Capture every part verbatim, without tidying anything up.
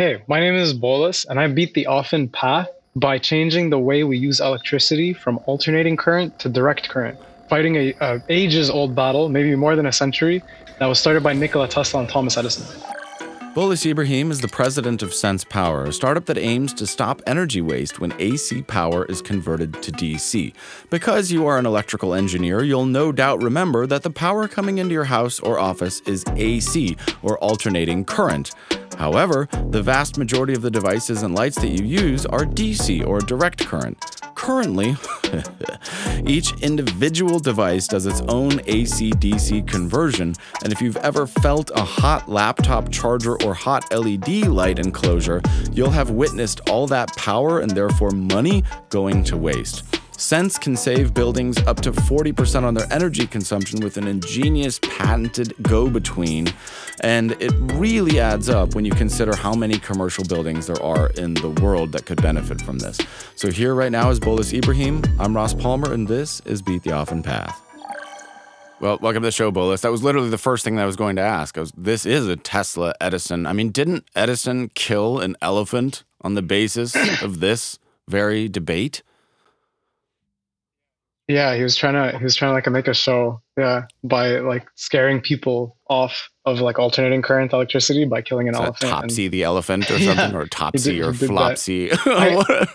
Hey, my name is Boulos, and I beat the often path by changing the way we use electricity from alternating current to direct current, fighting a, a ages-old battle, maybe more than a century, that was started by Nikola Tesla and Thomas Edison. Boulos Ibrahim is the president of Cence Power, a startup that aims to stop energy waste when A C power is converted to D C. Because you are an electrical engineer, you'll no doubt remember that the power coming into your house or office is A C, or alternating current. However, the vast majority of the devices and lights that you use are D C, or direct current. Currently, each individual device does its own A C D C conversion, and if you've ever felt a hot laptop charger or hot L E D light enclosure, you'll have witnessed all that power and therefore money going to waste. Cence can save buildings up to forty percent on their energy consumption with an ingenious patented go-between, and it really adds up when you consider how many commercial buildings there are in the world that could benefit from this. So here right now is Boulos Ibrahim, I'm Ross Palmer, and this is Beat the Often Path. Well, welcome to the show, Boulos. That was literally the first thing that I was going to ask. I was, this is a Tesla Edison. I mean, didn't Edison kill an elephant on the basis of this very debate? Yeah, he was trying to he was trying to like make a show, yeah, by like scaring people off of like alternating current electricity by killing an Is elephant. Topsy and, the elephant or something, yeah, or Topsy did, or Flopsy. I,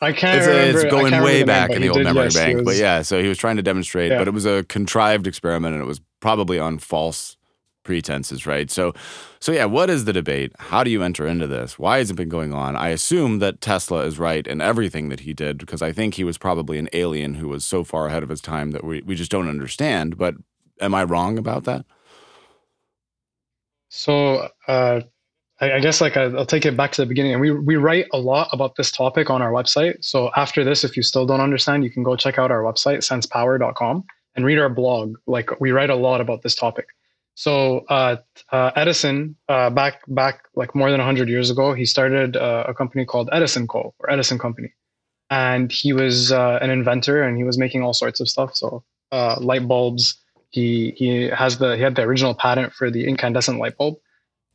I can't it's, remember. It's going way name, back in the old did, memory yes, bank, was, but yeah. So he was trying to demonstrate, yeah. But it was a contrived experiment, and it was probably on false pretenses, right? So, so yeah. What is the debate? How do you enter into this? Why has it been going on? I assume that Tesla is right in everything that he did, because I think he was probably an alien who was so far ahead of his time that we, we just don't understand. But am I wrong about that? So uh, I, I guess like I, I'll take it back to the beginning, and we we write a lot about this topic on our website. So after this, if you still don't understand, you can go check out our website, cence power dot com, and read our blog. Like we write a lot about this topic. So uh, uh, Edison, uh, back back like more than one hundred years ago, he started uh, a company called Edison Co. or Edison Company, and he was uh, an inventor, and he was making all sorts of stuff. So uh, light bulbs, he he has the he had the original patent for the incandescent light bulb,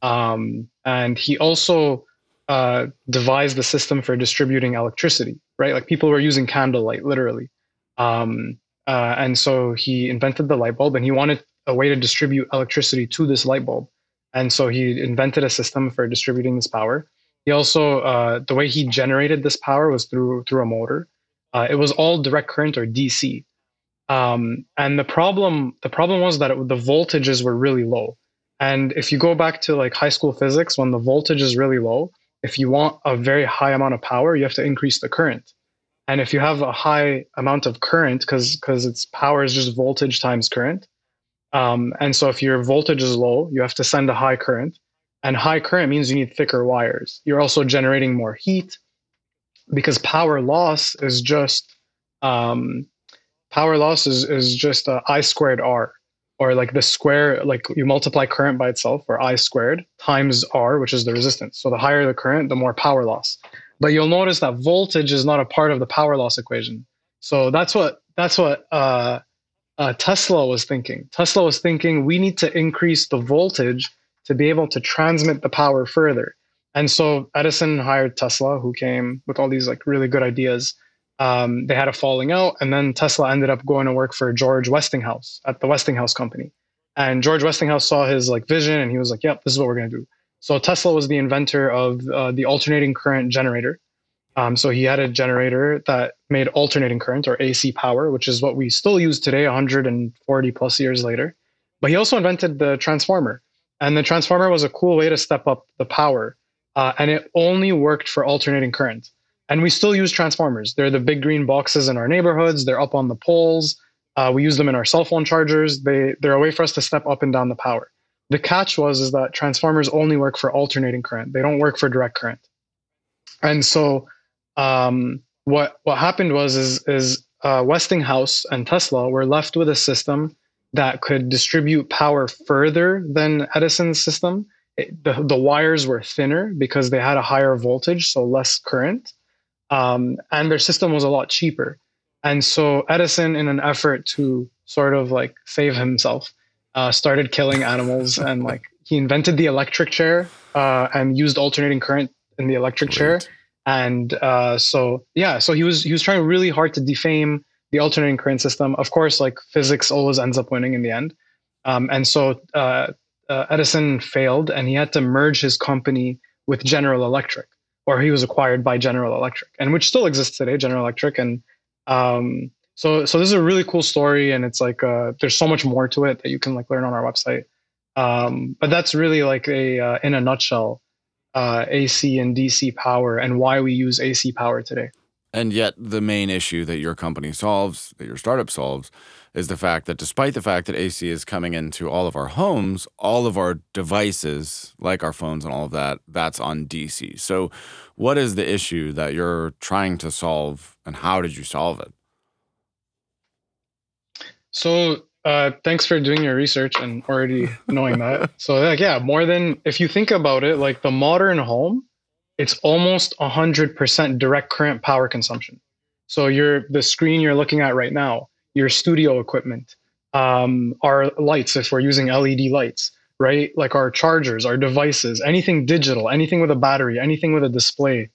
um, and he also uh, devised the system for distributing electricity. Right, like people were using candlelight literally, um, uh, and so he invented the light bulb, and he wanted a way to distribute electricity to this light bulb. And so he invented a system for distributing this power. He also, uh, the way he generated this power was through through a motor. Uh, it was all direct current or D C. Um, and the problem the problem was that it, the voltages were really low. And if you go back to like high school physics, when the voltage is really low, if you want a very high amount of power, you have to increase the current. And if you have a high amount of current, because because its power is just voltage times current, Um, and so if your voltage is low, you have to send a high current, and high current means you need thicker wires. You're also generating more heat, because power loss is just, um, power loss is, is just uh, I squared R, or like the square, like you multiply current by itself, or I squared times R, which is the resistance. So the higher the current, the more power loss. But you'll notice that voltage is not a part of the power loss equation. So that's what, that's what, uh, Uh, Tesla was thinking. Tesla was thinking we need to increase the voltage to be able to transmit the power further. And so Edison hired Tesla, who came with all these like really good ideas. Um, they had a falling out, and then Tesla ended up going to work for George Westinghouse at the Westinghouse Company. And George Westinghouse saw his like vision, and he was like, "Yep, this is what we're going to do." So Tesla was the inventor of uh, the alternating current generator. Um, so he had a generator that made alternating current or A C power, which is what we still use today, one hundred forty plus years later. But he also invented the transformer. And the transformer was a cool way to step up the power. Uh, and it only worked for alternating current. And we still use transformers. They're the big green boxes in our neighborhoods. They're up on the poles. Uh, we use them in our cell phone chargers. They, they're a way for us to step up and down the power. The catch was is that transformers only work for alternating current. They don't work for direct current. And so Um, what what happened was is is uh, Westinghouse and Tesla were left with a system that could distribute power further than Edison's system. It, the the wires were thinner because they had a higher voltage, so less current, um, and their system was a lot cheaper. And so Edison, in an effort to sort of like save himself, uh, started killing animals and like he invented the electric chair uh, and used alternating current in the electric right. chair. And uh, so, yeah, so he was he was trying really hard to defame the alternating current system. Of course, like physics always ends up winning in the end. Um, and so uh, uh, Edison failed, and he had to merge his company with General Electric, or he was acquired by General Electric, and which still exists today, General Electric. And um, so, so this is a really cool story, and it's like uh, there's so much more to it that you can like learn on our website. Um, but that's really like a uh, in a nutshell. Uh, A C and D C power and why we use A C power today. And yet the main issue that your company solves, that your startup solves, is the fact that despite the fact that A C is coming into all of our homes, all of our devices, like our phones and all of that, that's on D C. So what is the issue that you're trying to solve, and how did you solve it? So uh, thanks for doing your research and already knowing that. So like, yeah, more than, if you think about it, like the modern home, it's almost a hundred percent direct current power consumption. So you're the screen you're looking at right now, your studio equipment, um, our lights, if we're using L E D lights, right? Like our chargers, our devices, anything digital, anything with a battery, anything with a display,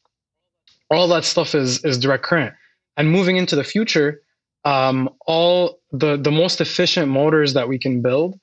all that stuff is, is direct current. And moving into the future, um, all the, the most efficient motors that we can build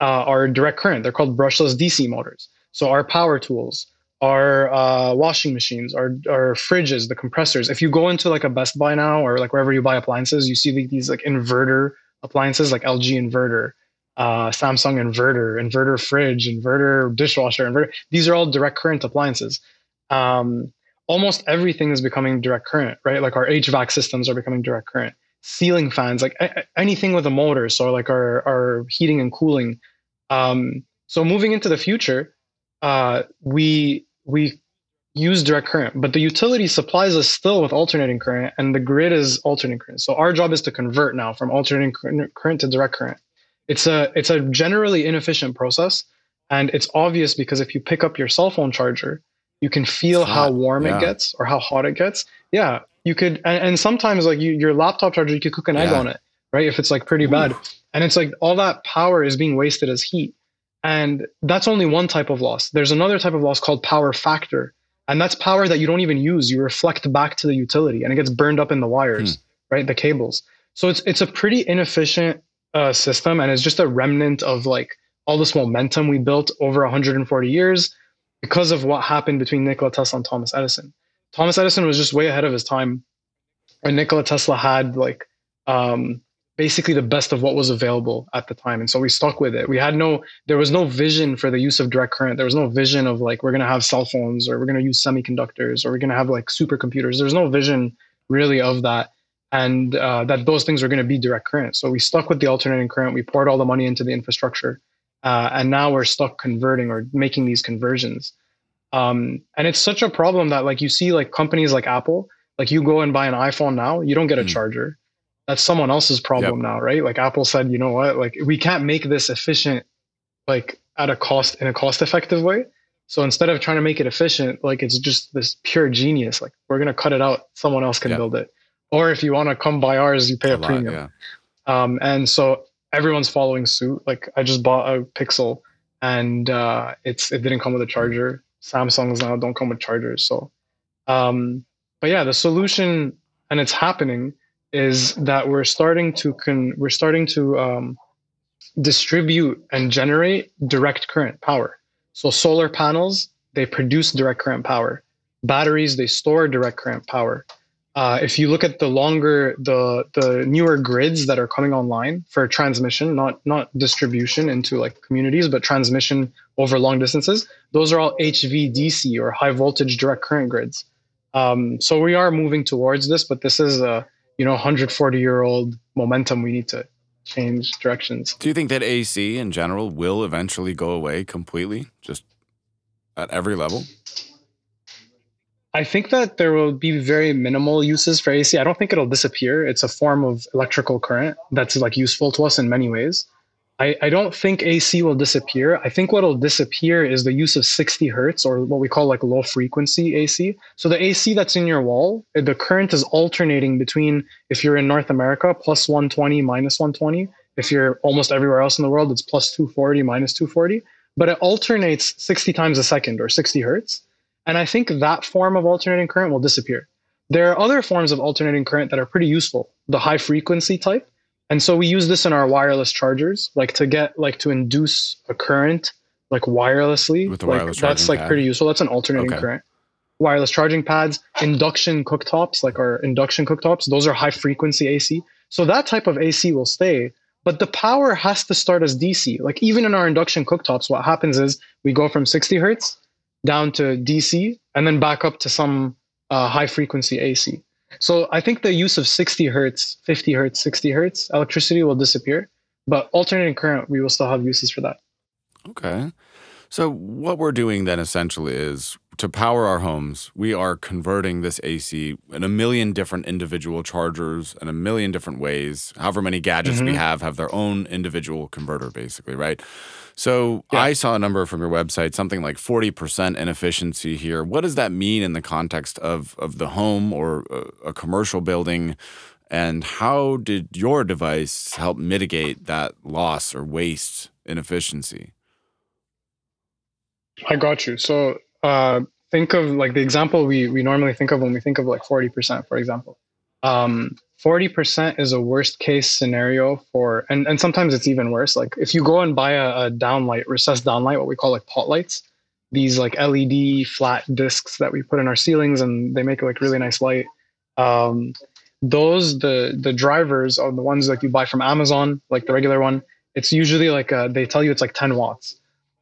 uh, are direct current. They're called brushless D C motors. So our power tools, our uh, washing machines, our, our fridges, the compressors. If you go into like a Best Buy now, or like wherever you buy appliances, you see the, these like inverter appliances, like L G inverter, uh, Samsung inverter, inverter fridge, inverter dishwasher, inverter. These are all direct current appliances. Um, almost everything is becoming direct current, right? Like our H V A C systems are becoming direct current. Ceiling fans, like a- anything with a motor, so like our, our heating and cooling. Um, so moving into the future, uh, we we use direct current, but the utility supplies us still with alternating current, and the grid is alternating current. So our job is to convert now from alternating current to direct current. It's a it's a generally inefficient process, and it's obvious because if you pick up your cell phone charger, you can feel hot, how warm yeah. it gets or how hot it gets. Yeah. You could, and, and sometimes like you, your laptop charger, you could cook an yeah. egg on it, right? If it's like pretty bad. Ooh. And it's like all that power is being wasted as heat. And that's only one type of loss. There's another type of loss called power factor. And that's power that you don't even use. You reflect back to the utility and it gets burned up in the wires, hmm. right? The cables. So it's, it's a pretty inefficient uh, system. And it's just a remnant of like all this momentum we built over one hundred forty years because of what happened between Nikola Tesla and Thomas Edison. Thomas Edison was just way ahead of his time, and Nikola Tesla had like um, basically the best of what was available at the time. And so we stuck with it. We had no, there was no vision for the use of direct current. There was no vision of like, we're going to have cell phones, or we're going to use semiconductors, or we're going to have like supercomputers. There's no vision really of that. And uh, that those things were going to be direct current. So we stuck with the alternating current. We poured all the money into the infrastructure. Uh, and now we're stuck converting or making these conversions. Um, and it's such a problem that like you see like companies like Apple, like you go and buy an iPhone now, you don't get a mm. charger. That's someone else's problem yep. now, right? Like Apple said, you know what, like we can't make this efficient, like at a cost, in a cost effective way. So instead of trying to make it efficient, like it's just this pure genius, like we're going to cut it out. Someone else can yep. build it. Or if you want to come buy ours, you pay a, a premium. Lot, yeah. Um, and so everyone's following suit. Like I just bought a Pixel and, uh, it's, it didn't come with a charger. Samsungs now don't come with chargers. So, um, but yeah, the solution, and it's happening, is that we're starting to con- we're starting to um, distribute and generate direct current power. So solar panels, they produce direct current power. Batteries, they store direct current power. Uh, if you look at the longer, the the newer grids that are coming online for transmission, not not distribution into like communities, but transmission over long distances, those are all H V D C or high voltage direct current grids. Um, so we are moving towards this, but this is a you know one hundred forty year old momentum. We need to change directions. Do you think that A C in general will eventually go away completely, just at every level? I think that there will be very minimal uses for A C. I don't think it'll disappear. It's a form of electrical current that's like useful to us in many ways. I, I don't think A C will disappear. I think what'll disappear is the use of sixty hertz, or what we call like low frequency A C. So the A C that's in your wall, the current is alternating between, if you're in North America, plus one twenty, minus one twenty. If you're almost everywhere else in the world, it's plus two forty, minus two forty. but it alternates sixty times a second or sixty hertz. And I think that form of alternating current will disappear. There are other forms of alternating current that are pretty useful, the high frequency type. And so we use this in our wireless chargers, like to get, like to induce a current, like wirelessly. With the wireless like, charging That's like pad. Pretty useful. That's an alternating okay. current. Wireless charging pads, induction cooktops, like our induction cooktops, those are high frequency A C. So that type of A C will stay, but the power has to start as D C. Like even in our induction cooktops, what happens is we go from sixty hertz down to D C and then back up to some uh, high frequency A C. So I think the use of sixty hertz, fifty hertz, sixty hertz electricity will disappear, but alternating current, we will still have uses for that. Okay. So what we're doing then essentially is to power our homes, we are converting this A C in a million different individual chargers in a million different ways. However many gadgets mm-hmm. we have have their own individual converter basically, right? So yeah. I saw a number from your website, something like forty percent inefficiency here. What does that mean in the context of, of the home or a, a commercial building? And how did your device help mitigate that loss or waste inefficiency? I got you. So uh, think of like the example we, we normally think of when we think of like forty percent, for example. Um, forty percent is a worst case scenario for, and, and sometimes it's even worse. Like if you go and buy a, a downlight, recessed downlight, what we call like pot lights, these like L E D flat discs that we put in our ceilings and they make like really nice light. Um, those, the, the drivers are the ones like you buy from Amazon, like the regular one. It's usually like a, they tell you it's like ten watts.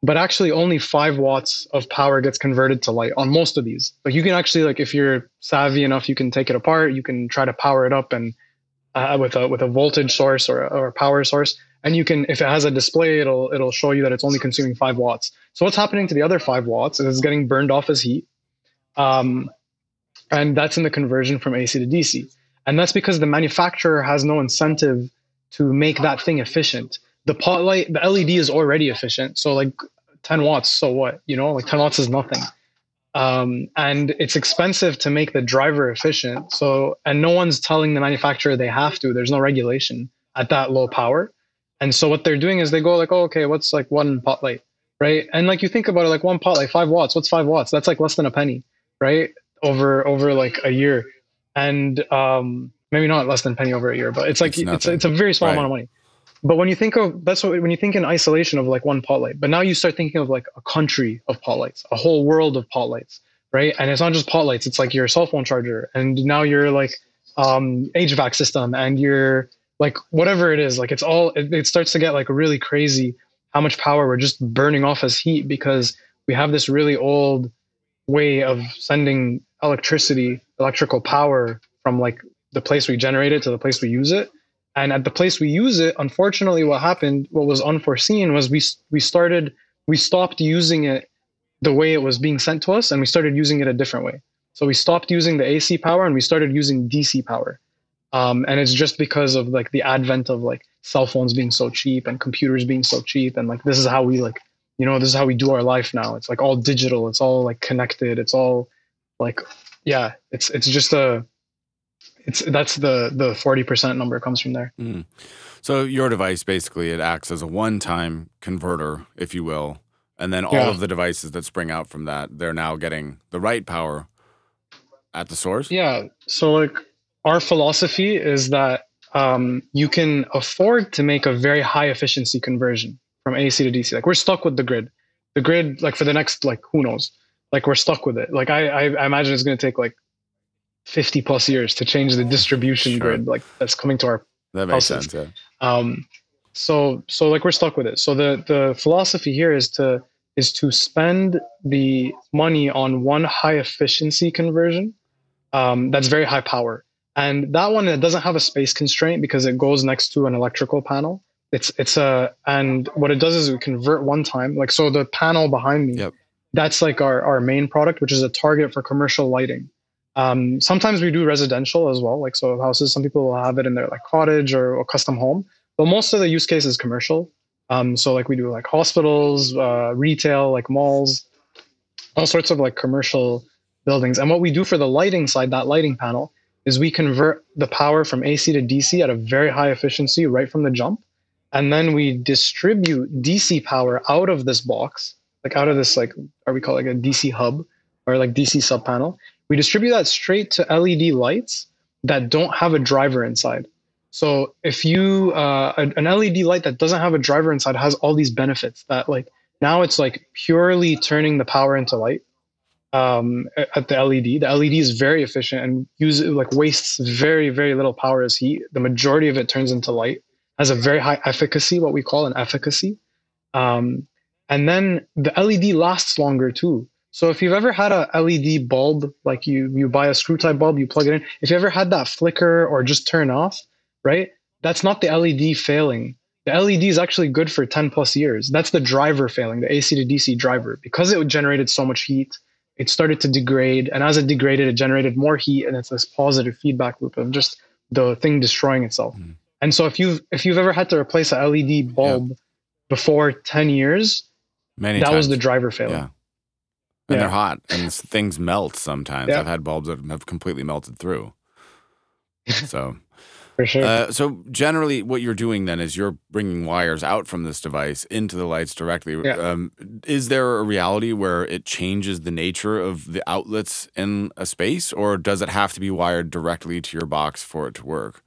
But actually only five watts of power gets converted to light on most of these. Like you can actually, like if you're savvy enough, you can take it apart. You can try to power it up and uh, with a with a voltage source or a, or a power source. And you can, if it has a display, it'll it'll show you that it's only consuming five watts. So what's happening to the other five watts is it's getting burned off as heat. Um, and that's in the conversion from A C to D C. And that's because the manufacturer has no incentive to make that thing efficient. The pot light, the L E D is already efficient. So like ten watts, so what? You know, like ten watts is nothing. Um, and it's expensive to make the driver efficient. So, and no one's telling the manufacturer they have to. There's no regulation at that low power. And so what they're doing is they go like, oh, okay, what's like one pot light, right? And like you think about it, like one pot light, five watts, what's five watts? That's like less than a penny, right? Over over like a year. And um, maybe not less than a penny over a year, but it's like, it's, it's, it's a very small right. amount of money. But when you think of, that's what, when you think in isolation of like one pot light, but now you start thinking of like a country of pot lights, a whole world of pot lights, right? And it's not just pot lights, it's like your cell phone charger and now your like um, H V A C system and your like whatever it is, like it's all, it, it starts to get like really crazy how much power we're just burning off as heat because we have this really old way of sending electricity, electrical power from like the place we generate it to the place we use it. And at the place we use it, unfortunately, what happened, what was unforeseen was we we started, we stopped using it the way it was being sent to us, and we started using it a different way. So we stopped using the A C power, and we started using D C power. Um, and it's just because of like the advent of like cell phones being so cheap and computers being so cheap, and like this is how we like, you know, this is how we do our life now. It's like all digital, it's all like connected, it's all like, yeah, it's it's just a. It's that's the the forty percent number comes from there. Mm. So your device basically it acts as a one-time converter, if you will, and then all yeah. of the devices that spring out from that, they're now getting the right power at the source. Yeah. So like our philosophy is that um, you can afford to make a very high efficiency conversion from A C to D C. Like we're stuck with the grid. The grid, like for the next like who knows? Like we're stuck with it. Like I I, I imagine it's going to take like fifty plus years to change the distribution sure. grid like that's coming to our that makes houses. Sense yeah. um so so like we're stuck with it. So the the philosophy here is to is to spend the money on one high efficiency conversion um that's very high power, and that one that doesn't have a space constraint because it goes next to an electrical panel. It's it's a and what it does is we convert one time, like so the panel behind me yep. that's like our our main product, which is a target for commercial lighting. Um, sometimes we do residential as well, like so houses, some people will have it in their like cottage or, or custom home, but most of the use case is commercial. Um, so like we do like hospitals, uh, retail, like malls, all sorts of like commercial buildings. And what we do for the lighting side, that lighting panel, is we convert the power from A C to D C at a very high efficiency right from the jump. And then we distribute D C power out of this box, like out of this, like, or we call it like a D C hub or like D C sub panel. We distribute that straight to L E D lights that don't have a driver inside. So if you, uh, an L E D light that doesn't have a driver inside has all these benefits that, like, now it's like purely turning the power into light um, at the L E D. The L E D is very efficient and uses, like, wastes very, very little power as heat. The majority of it turns into light, has a very high efficacy, what we call an efficacy. Um, and then the L E D lasts longer too. So if you've ever had a L E D bulb, like you you buy a screw type bulb, you plug it in, if you ever had that flicker or just turn off, right? That's not the L E D failing. The L E D is actually good for ten plus years. That's the driver failing, the A C to D C driver. Because it generated so much heat, it started to degrade. And as it degraded, it generated more heat. And it's this positive feedback loop of just the thing destroying itself. Mm. And so if you've, if you've ever had to replace a L E D bulb yeah. before ten years, Many that times. was the driver failing. Yeah. And yeah. they're hot, and things melt sometimes. Yeah. I've had bulbs that have completely melted through. So, for sure. Uh, so generally, what you're doing then is you're bringing wires out from this device into the lights directly. Yeah. Um, is there a reality where it changes the nature of the outlets in a space, or does it have to be wired directly to your box for it to work?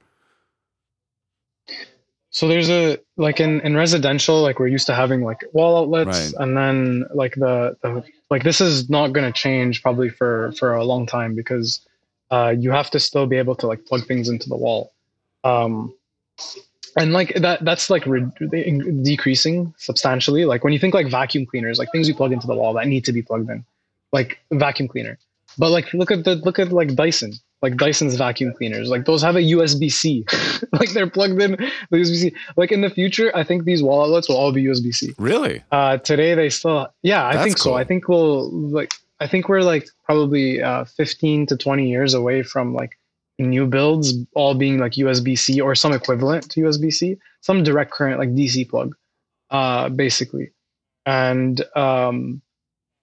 So there's a, like in, in residential, like we're used to having like wall outlets, right. and then like the, the like this is not going to change probably for, for a long time, because uh, you have to still be able to like plug things into the wall. Um, and like that that's like re- decreasing substantially. Like when you think like vacuum cleaners, like things you plug into the wall that need to be plugged in, like vacuum cleaner. But like look at the look at like Dyson. Like Dyson's vacuum cleaners, like those have a U S B C, like they're plugged in the U S B C. Like in the future, I think these wall outlets will all be U S B C. Really? Uh, today they still, yeah, I That's think so. Cool. I think we'll like, I think we're like probably uh, fifteen to twenty years away from like new builds all being like U S B C or some equivalent to U S B C, some direct current like D C plug, uh, basically, and um,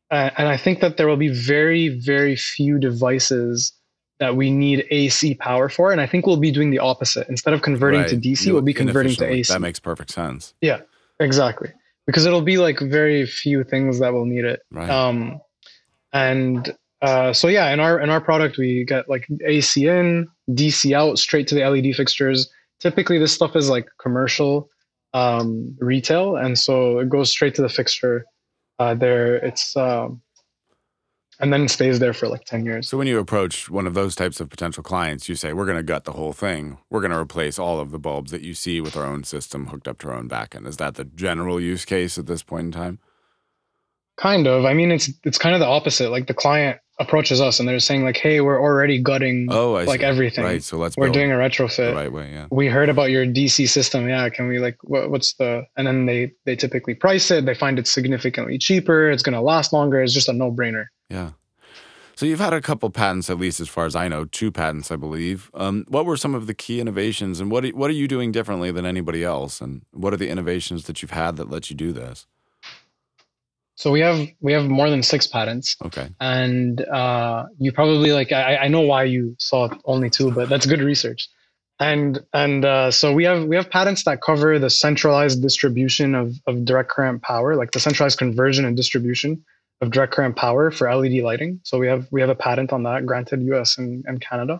and I think that there will be very very few devices that we need A C power for. And I think we'll be doing the opposite. Instead of converting right. to D C, you, we'll be converting to A C. That makes perfect sense. Yeah, exactly. Because it'll be like very few things that will need it. Right. Um, and uh, so yeah, in our in our product, we get like A C in, D C out, straight to the L E D fixtures. Typically this stuff is like commercial um, retail. And so it goes straight to the fixture uh, there. It's, um, and then stays there for like ten years. So when you approach one of those types of potential clients, you say, we're going to gut the whole thing. We're going to replace all of the bulbs that you see with our own system hooked up to our own backend. Is that the general use case at this point in time? Kind of. I mean, it's it's kind of the opposite. Like the client approaches us and they're saying like, hey, we're already gutting oh, I like see. everything. Right. So let's We're doing a retrofit. The right way, yeah. We heard about your D C system. Yeah. Can we like, what, what's the, and then they, they typically price it. They find it's significantly cheaper. It's going to last longer. It's just a no brainer. Yeah. So you've had a couple patents, at least as far as I know, two patents, I believe. Um, what were some of the key innovations, and what are, what are you doing differently than anybody else? And what are the innovations that you've had that let you do this? So we have we have more than six patents. Okay. And uh, you probably like I, I know why you saw only two, but that's good research. And and uh, so we have we have patents that cover the centralized distribution of of direct current power, like the centralized conversion and distribution of direct current power for L E D lighting. So we have we have a patent on that, granted U S and, and Canada.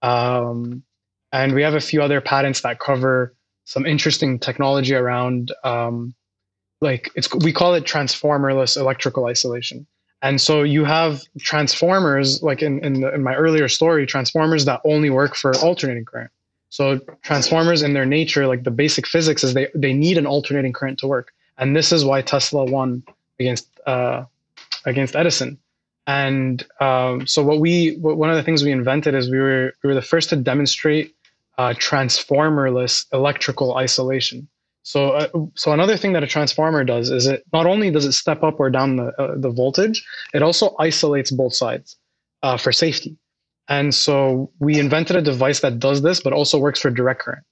Um, and we have a few other patents that cover some interesting technology around. Um, Like it's, we call it transformerless electrical isolation. And so you have transformers, like in in, the, in my earlier story, transformers that only work for alternating current. So transformers in their nature, like the basic physics is they, they need an alternating current to work. And this is why Tesla won against uh, against Edison. And um, so what we what, one of the things we invented is we were we were the first to demonstrate uh, transformerless electrical isolation. So, uh, so another thing that a transformer does is it not only does it step up or down the uh, the voltage, it also isolates both sides uh, for safety. And so we invented a device that does this, but also works for direct current.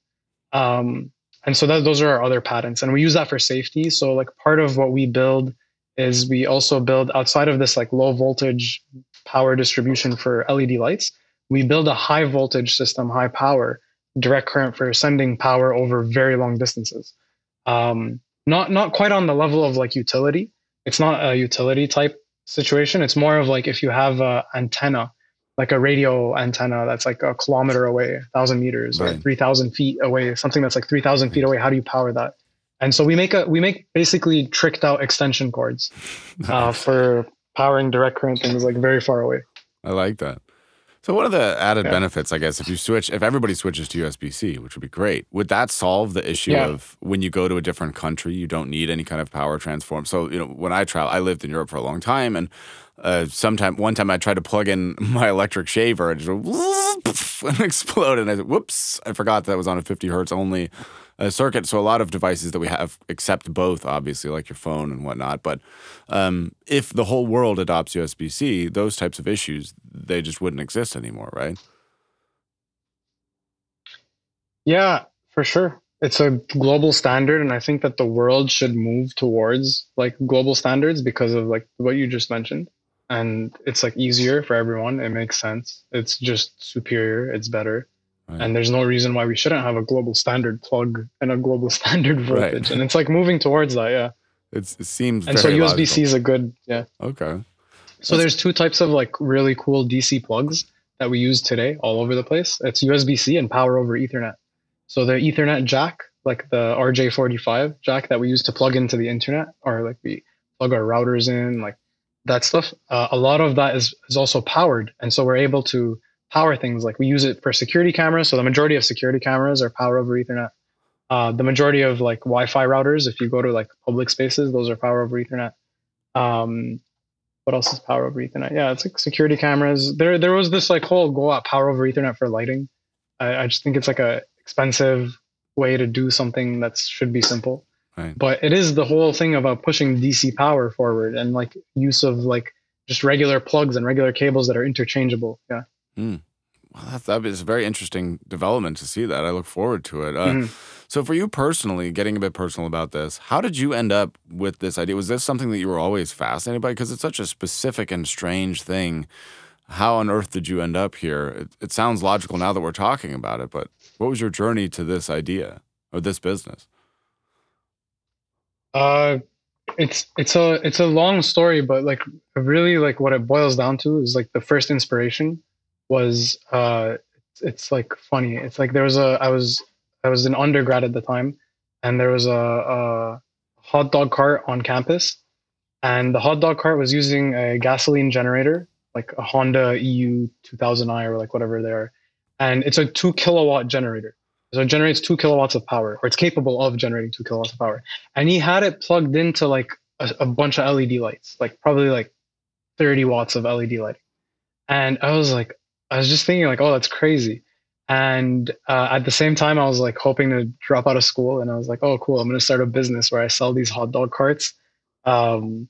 Um, and so that, those are our other patents, and we use that for safety. So, like part of what we build is we also build outside of this like low voltage power distribution for L E D lights. We build a high voltage system, high power, direct current for sending power over very long distances. Um, not not quite on the level of like utility. It's not a utility type situation. It's more of like if you have a antenna, like a radio antenna that's like a kilometer away, a thousand meters, right. or three thousand feet away, something that's like three thousand feet away. How do you power that? And so we make a we make basically tricked out extension cords uh, for powering direct current things like very far away. I like that. So one of the added yeah. benefits, I guess, if you switch, if everybody switches to U S B C, which would be great, would that solve the issue yeah. of when you go to a different country, you don't need any kind of power transform? So, you know, when I travel, I lived in Europe for a long time, and uh, sometime, one time I tried to plug in my electric shaver, and it just went, and exploded, and I said, whoops, I forgot that was on a fifty hertz only uh, circuit. So a lot of devices that we have accept both, obviously, like your phone and whatnot, but um, if the whole world adopts U S B C, those types of issues, they just wouldn't exist anymore, right? Yeah, for sure. It's a global standard, and I think that the world should move towards like global standards because of like what you just mentioned. And it's like easier for everyone. It makes sense. It's just superior. It's better. Right. And there's no reason why we shouldn't have a global standard plug and a global standard voltage. Right. And it's like moving towards that, yeah. It's, it seems and very so U S B C is a good, yeah. Okay. So there's two types of like really cool D C plugs that we use today all over the place. It's U S B C and power over Ethernet. So the Ethernet jack, like the R J forty-five jack that we use to plug into the internet, or like we plug our routers in, like that stuff. Uh, a lot of that is, is also powered. And so we're able to power things like we use it for security cameras. So the majority of security cameras are power over Ethernet. Uh, the majority of like Wi-Fi routers, if you go to like public spaces, those are power over Ethernet. Um, What else is power over Ethernet? Yeah, it's like security cameras. There there was this like whole go at power over Ethernet for lighting. I, I just think it's like a expensive way to do something that should be simple. Right. But it is the whole thing about pushing D C power forward and like use of like just regular plugs and regular cables that are interchangeable. Yeah. Mm. Well, that's, that is a very interesting development to see that. I look forward to it. Uh, mm-hmm. So for you personally, getting a bit personal about this, how did you end up with this idea? Was this something that you were always fascinated by? Because it's such a specific and strange thing. How on earth did you end up here? It, it sounds logical now that we're talking about it, but what was your journey to this idea or this business? Uh, it's it's a it's a long story, but like really like what it boils down to is like the first inspiration was uh it's, it's like funny. It's like there was a I was I was an undergrad at the time, and there was a, a hot dog cart on campus, and the hot dog cart was using a gasoline generator, like a Honda E U two thousand i or like whatever they are, and it's a two kilowatt generator. So it generates two kilowatts of power, or it's capable of generating two kilowatts of power. And he had it plugged into like a, a bunch of L E D lights, like probably like thirty watts of L E D lighting. And I was like, I was just thinking like, oh, that's crazy. And uh, at the same time, I was like hoping to drop out of school. And I was like, oh, cool. I'm going to start a business where I sell these hot dog carts, um,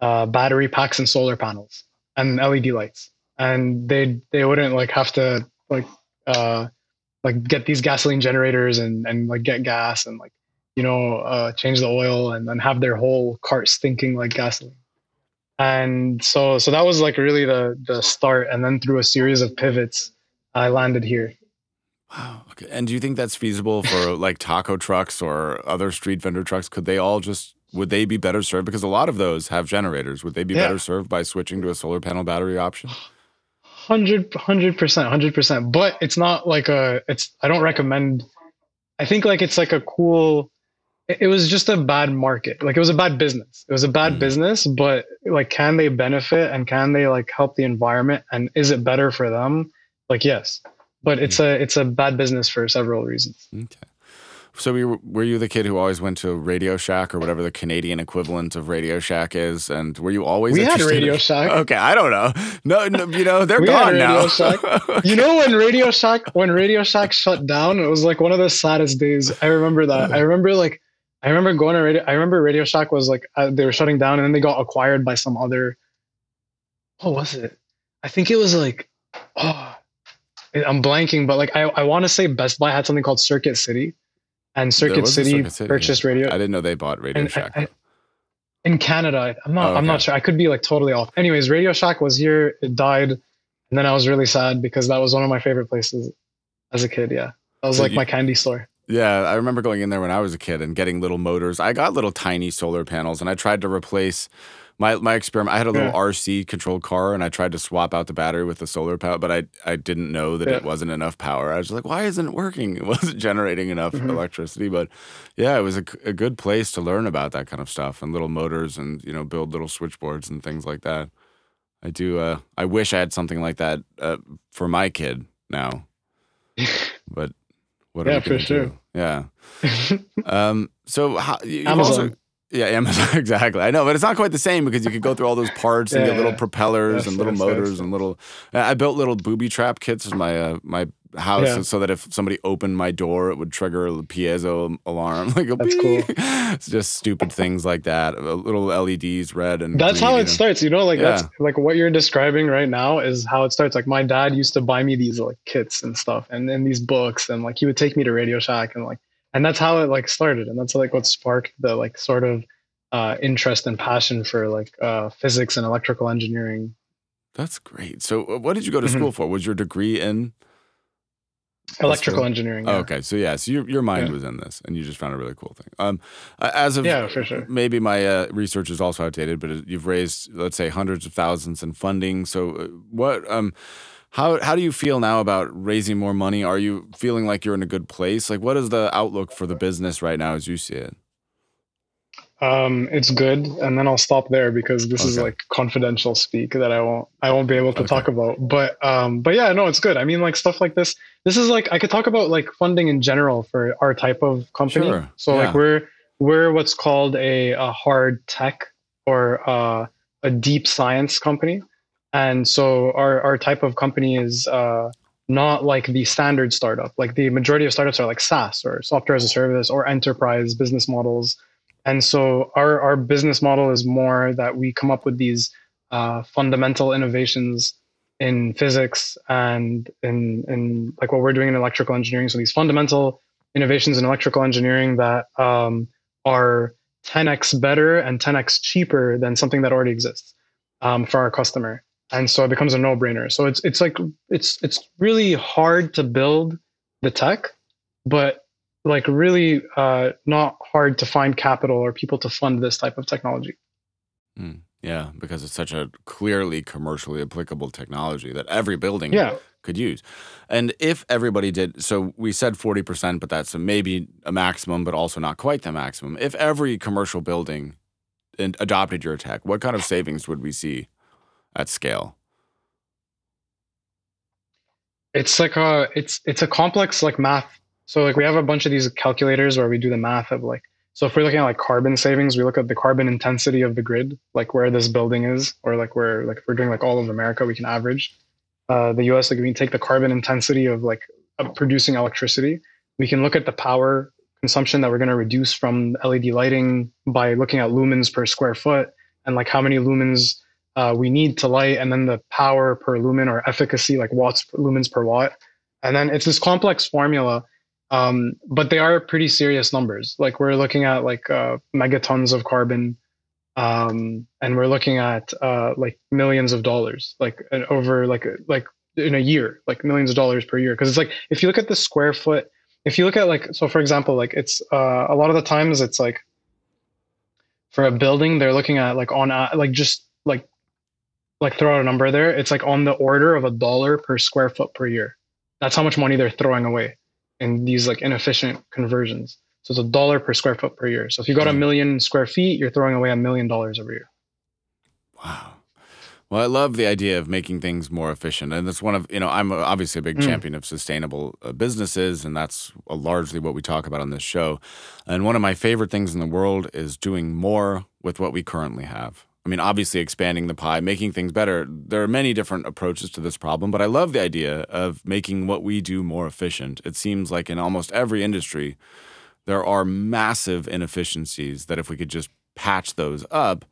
uh, battery packs and solar panels and L E D lights. And they they wouldn't like have to like uh, like get these gasoline generators and, and like get gas and like, you know, uh, change the oil and then have their whole cart stinking like gasoline. And so, so that was like really the the start. And then through a series of pivots, I landed here. Wow. Okay. And do you think that's feasible for like taco trucks or other street vendor trucks? Could they all just, would they be better served? Because a lot of those have generators. Would they be yeah. better served by switching to a solar panel battery option? one hundred percent, one hundred percent. But it's not like a, it's, I don't recommend, I think like it's like a cool, it was just a bad market. Like it was a bad business. It was a bad mm. business, but like, can they benefit and can they like help the environment, and is it better for them? Like, yes, but it's a, it's a bad business for several reasons. Okay. So we were, were you the kid who always went to Radio Shack or whatever the Canadian equivalent of Radio Shack is? And were you always? We had Radio in- Shack. Okay, I don't know. No, no you know they're we gone had Radio now. Shack. Okay. You know when Radio Shack when Radio Shack shut down, it was like one of the saddest days. I remember that. I remember like I remember going to Radio. I remember Radio Shack was like uh, they were shutting down, and then they got acquired by some other. What was it? I think it was like, oh, I'm blanking, but like I I want to say Best Buy had something called Circuit City. And Circuit City, Circuit City purchased Radio. I didn't know they bought Radio and Shack. I, I, in Canada, I'm not. Oh, okay. I'm not sure. I could be like totally off. Anyways, Radio Shack was here. It died, and then I was really sad because that was one of my favorite places as a kid. Yeah, that was so like you, my candy store. Yeah, I remember going in there when I was a kid and getting little motors. I got little tiny solar panels, and I tried to replace my my experiment. I had a little yeah. R C controlled car, and I tried to swap out the battery with the solar power, but I I didn't know that yeah. it wasn't enough power. I was like, why isn't it working? It wasn't generating enough mm-hmm. electricity. But yeah, it was a, a good place to learn about that kind of stuff and little motors, and you know, build little switchboards and things like that. I do. Uh, I wish I had something like that uh, for my kid now, but. What yeah, for sure. Do? Yeah. um, so how, you Amazon. Also, yeah, Amazon, exactly. I know, but it's not quite the same because you could go through all those parts yeah, and get little yeah. propellers that's and little that's motors that's and little. I built little booby trap kits in my uh, my house yeah. so that if somebody opened my door, it would trigger a piezo alarm. Like a that's cool. It's just stupid things like that. Little L E Ds, red and. That's green, how it you know? starts. You know, like yeah. that's like what you're describing right now is how it starts. Like my dad used to buy me these like kits and stuff, and then these books, and like he would take me to Radio Shack, and like, and that's how it like started, and that's like what sparked the like sort of uh, interest and passion for like uh, physics and electrical engineering. That's great. So, what did you go to mm-hmm. school for? Was your degree in? Electrical engineering. Yeah. Oh, okay, so yeah, so your your mind yeah. was in this, and you just found a really cool thing. Um, as of yeah, for sure. Maybe my uh, research is also outdated, but you've raised, let's say, hundreds of thousands in funding. So what? Um, how how do you feel now about raising more money? Are you feeling like you're in a good place? Like, what is the outlook for the business right now, as you see it? Um, it's good, and then I'll stop there because this okay. is like confidential speak that I won't I won't be able to okay. talk about. But um, but yeah, no, it's good. I mean, like stuff like this. This is like I could talk about like funding in general for our type of company. Sure. So yeah. like we're we're what's called a, a hard tech or uh, a deep science company, and so our our type of company is uh, not like the standard startup. Like the majority of startups are like SaaS or software as a service or enterprise business models. And so our, our business model is more that we come up with these uh, fundamental innovations in physics and in, in like what we're doing in electrical engineering. So these fundamental innovations in electrical engineering that um, are ten x better and ten x cheaper than something that already exists um, for our customer. And so it becomes a no-brainer. So it's it's like it's it's really hard to build the tech, but like really uh, not hard to find capital or people to fund this type of technology. Mm, yeah, because it's such a clearly commercially applicable technology that every building yeah. could use. And if everybody did, so we said forty percent, but that's maybe a maximum, but also not quite the maximum. If every commercial building adopted your tech, what kind of savings would we see at scale? It's like a, it's, it's a complex like math. So like we have a bunch of these calculators where we do the math of like, so if we're looking at like carbon savings, we look at the carbon intensity of the grid, like where this building is, or like where, like if we're doing like all of America, we can average uh, the U S, like we can take the carbon intensity of like of producing electricity. We can look at the power consumption that we're going to reduce from L E D lighting by looking at lumens per square foot and like how many lumens uh, we need to light, and then the power per lumen or efficacy, like watts, lumens per watt. And then it's this complex formula. Um, but they are pretty serious numbers. Like we're looking at like uh, megatons of carbon, um, and we're looking at uh, like millions of dollars, like an over like like in a year, like millions of dollars per year. Because it's like if you look at the square foot, if you look at like so for example, like it's uh, a lot of the times it's like for a building they're looking at like on a, like just like like throw out a number there. It's like on the order of a dollar per square foot per year. That's how much money they're throwing away in these like inefficient conversions. So it's a dollar per square foot per year. So if you got a million square feet, you're throwing away a million dollars every year. Wow. Well, I love the idea of making things more efficient. And that's one of, you know, I'm obviously a big mm. champion of sustainable uh, businesses, and that's uh, largely what we talk about on this show. And one of my favorite things in the world is doing more with what we currently have. I mean, obviously expanding the pie, making things better. There are many different approaches to this problem, but I love the idea of making what we do more efficient. It seems like in almost every industry, there are massive inefficiencies that if we could just patch those up,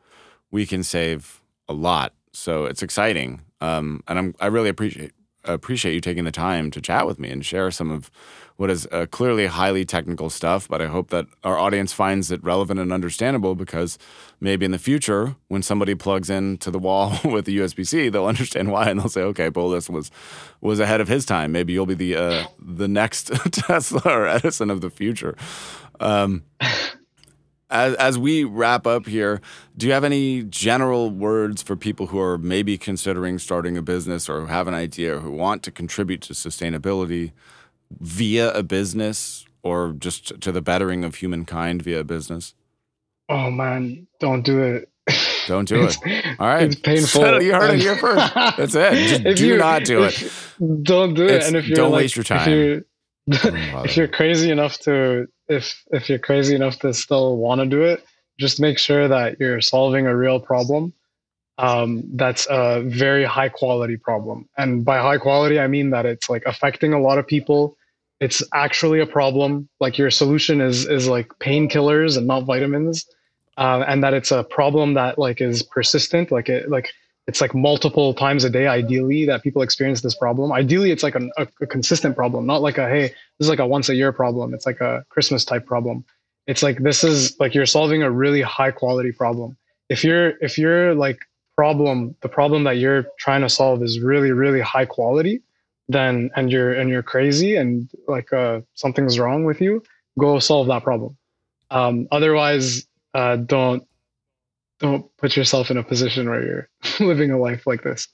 we can save a lot. So it's exciting. Um, and I'm, I really appreciate appreciate you taking the time to chat with me and share some of what is uh, clearly highly technical stuff, but I hope that our audience finds it relevant and understandable, because maybe in the future, when somebody plugs into the wall with the U S B C, they'll understand why, and they'll say, okay, Boulos was was ahead of his time. Maybe you'll be the uh, the next Tesla or Edison of the future. Um, as, as we wrap up here, do you have any general words for people who are maybe considering starting a business or have an idea or who want to contribute to sustainability via a business, or just to the bettering of humankind via a business? Oh man, don't do it. Don't do it. All right. It's painful. So you heard it here first. That's it. Just if do you, not do it. Don't do it's, it. And if you're don't like, waste your time. If, you, if you're crazy enough to if if you're crazy enough to still want to do it, just make sure that you're solving a real problem. Um, that's a very high quality problem. And by high quality, I mean that it's like affecting a lot of people. It's actually a problem. Like your solution is, is like painkillers and not vitamins. Uh, and that it's a problem that like is persistent. Like it, like it's like multiple times a day, ideally, that people experience this problem. Ideally, it's like an, a, a consistent problem, not like a, hey, this is like a once a year problem. It's like a Christmas type problem. It's like, this is like, you're solving a really high quality problem. If you're, if you're like, problem the problem that you're trying to solve is really really high quality, then and you're and you're crazy and like uh something's wrong with you, go solve that problem. Um otherwise, uh don't don't put yourself in a position where you're living a life like this.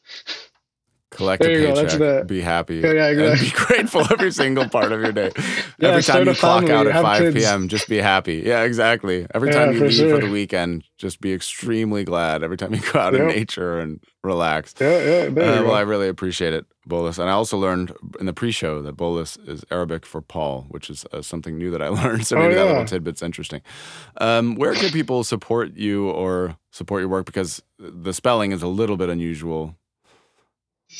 Collect there a paycheck, go, that's the, be happy, yeah, yeah, exactly. And be grateful every single part of your day. Yeah, every time you clock family, out at five p.m., just be happy. Yeah, exactly. Every yeah, time you for leave sure. for the weekend, just be extremely glad. Every time you go out yeah. in nature and relax. Yeah, yeah. There uh, well, I really appreciate it, Boulos. And I also learned in the pre-show that Boulos is Arabic for Paul, which is uh, something new that I learned. So maybe oh, yeah. that little tidbit's interesting. Um, where can people support you or support your work? Because the spelling is a little bit unusual.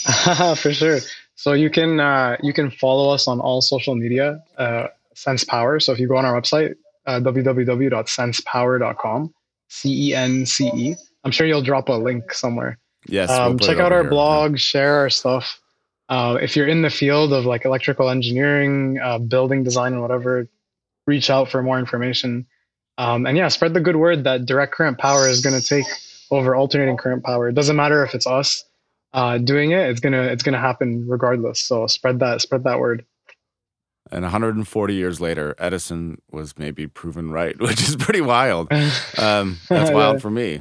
For sure. So you can uh, you can follow us on all social media, uh, Cence Power. So if you go on our website, uh, w w w dot cence power dot com, C E N C E. I'm sure you'll drop a link somewhere. Yes. Um, we'll check out our here. blog, yeah. share our stuff. Uh, if you're in the field of like electrical engineering, uh, building design and whatever, reach out for more information. Um, and yeah, spread the good word that direct current power is going to take over alternating current power. It doesn't matter if it's us Uh, doing it, it's gonna it's gonna happen regardless. So spread that spread that word. And one hundred forty years later, Edison was maybe proven right, which is pretty wild. Um, that's wild yeah. for me.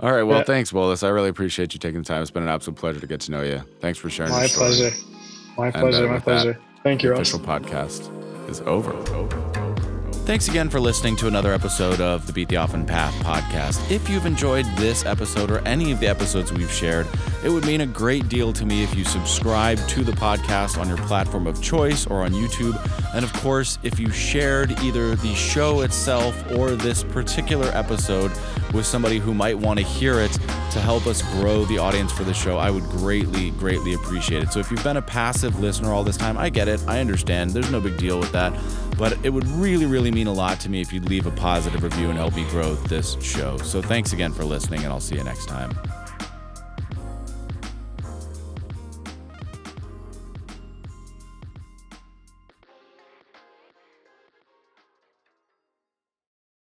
All right, well, yeah. thanks, Boulos. I really appreciate you taking the time. It's been an absolute pleasure to get to know you. Thanks for sharing. My your story. pleasure. My and, pleasure. Uh, my pleasure. That, Thank you. The official podcast is over. over. Thanks again for listening to another episode of the Beat the Offen Path podcast. If you've enjoyed this episode or any of the episodes we've shared, it would mean a great deal to me if you subscribe to the podcast on your platform of choice or on YouTube. And of course, if you shared either the show itself or this particular episode with somebody who might want to hear it to help us grow the audience for the show, I would greatly, greatly appreciate it. So if you've been a passive listener all this time, I get it. I understand. There's no big deal with that. But it would really, really mean a lot to me if you'd leave a positive review and help me grow this show. So thanks again for listening, and I'll see you next time.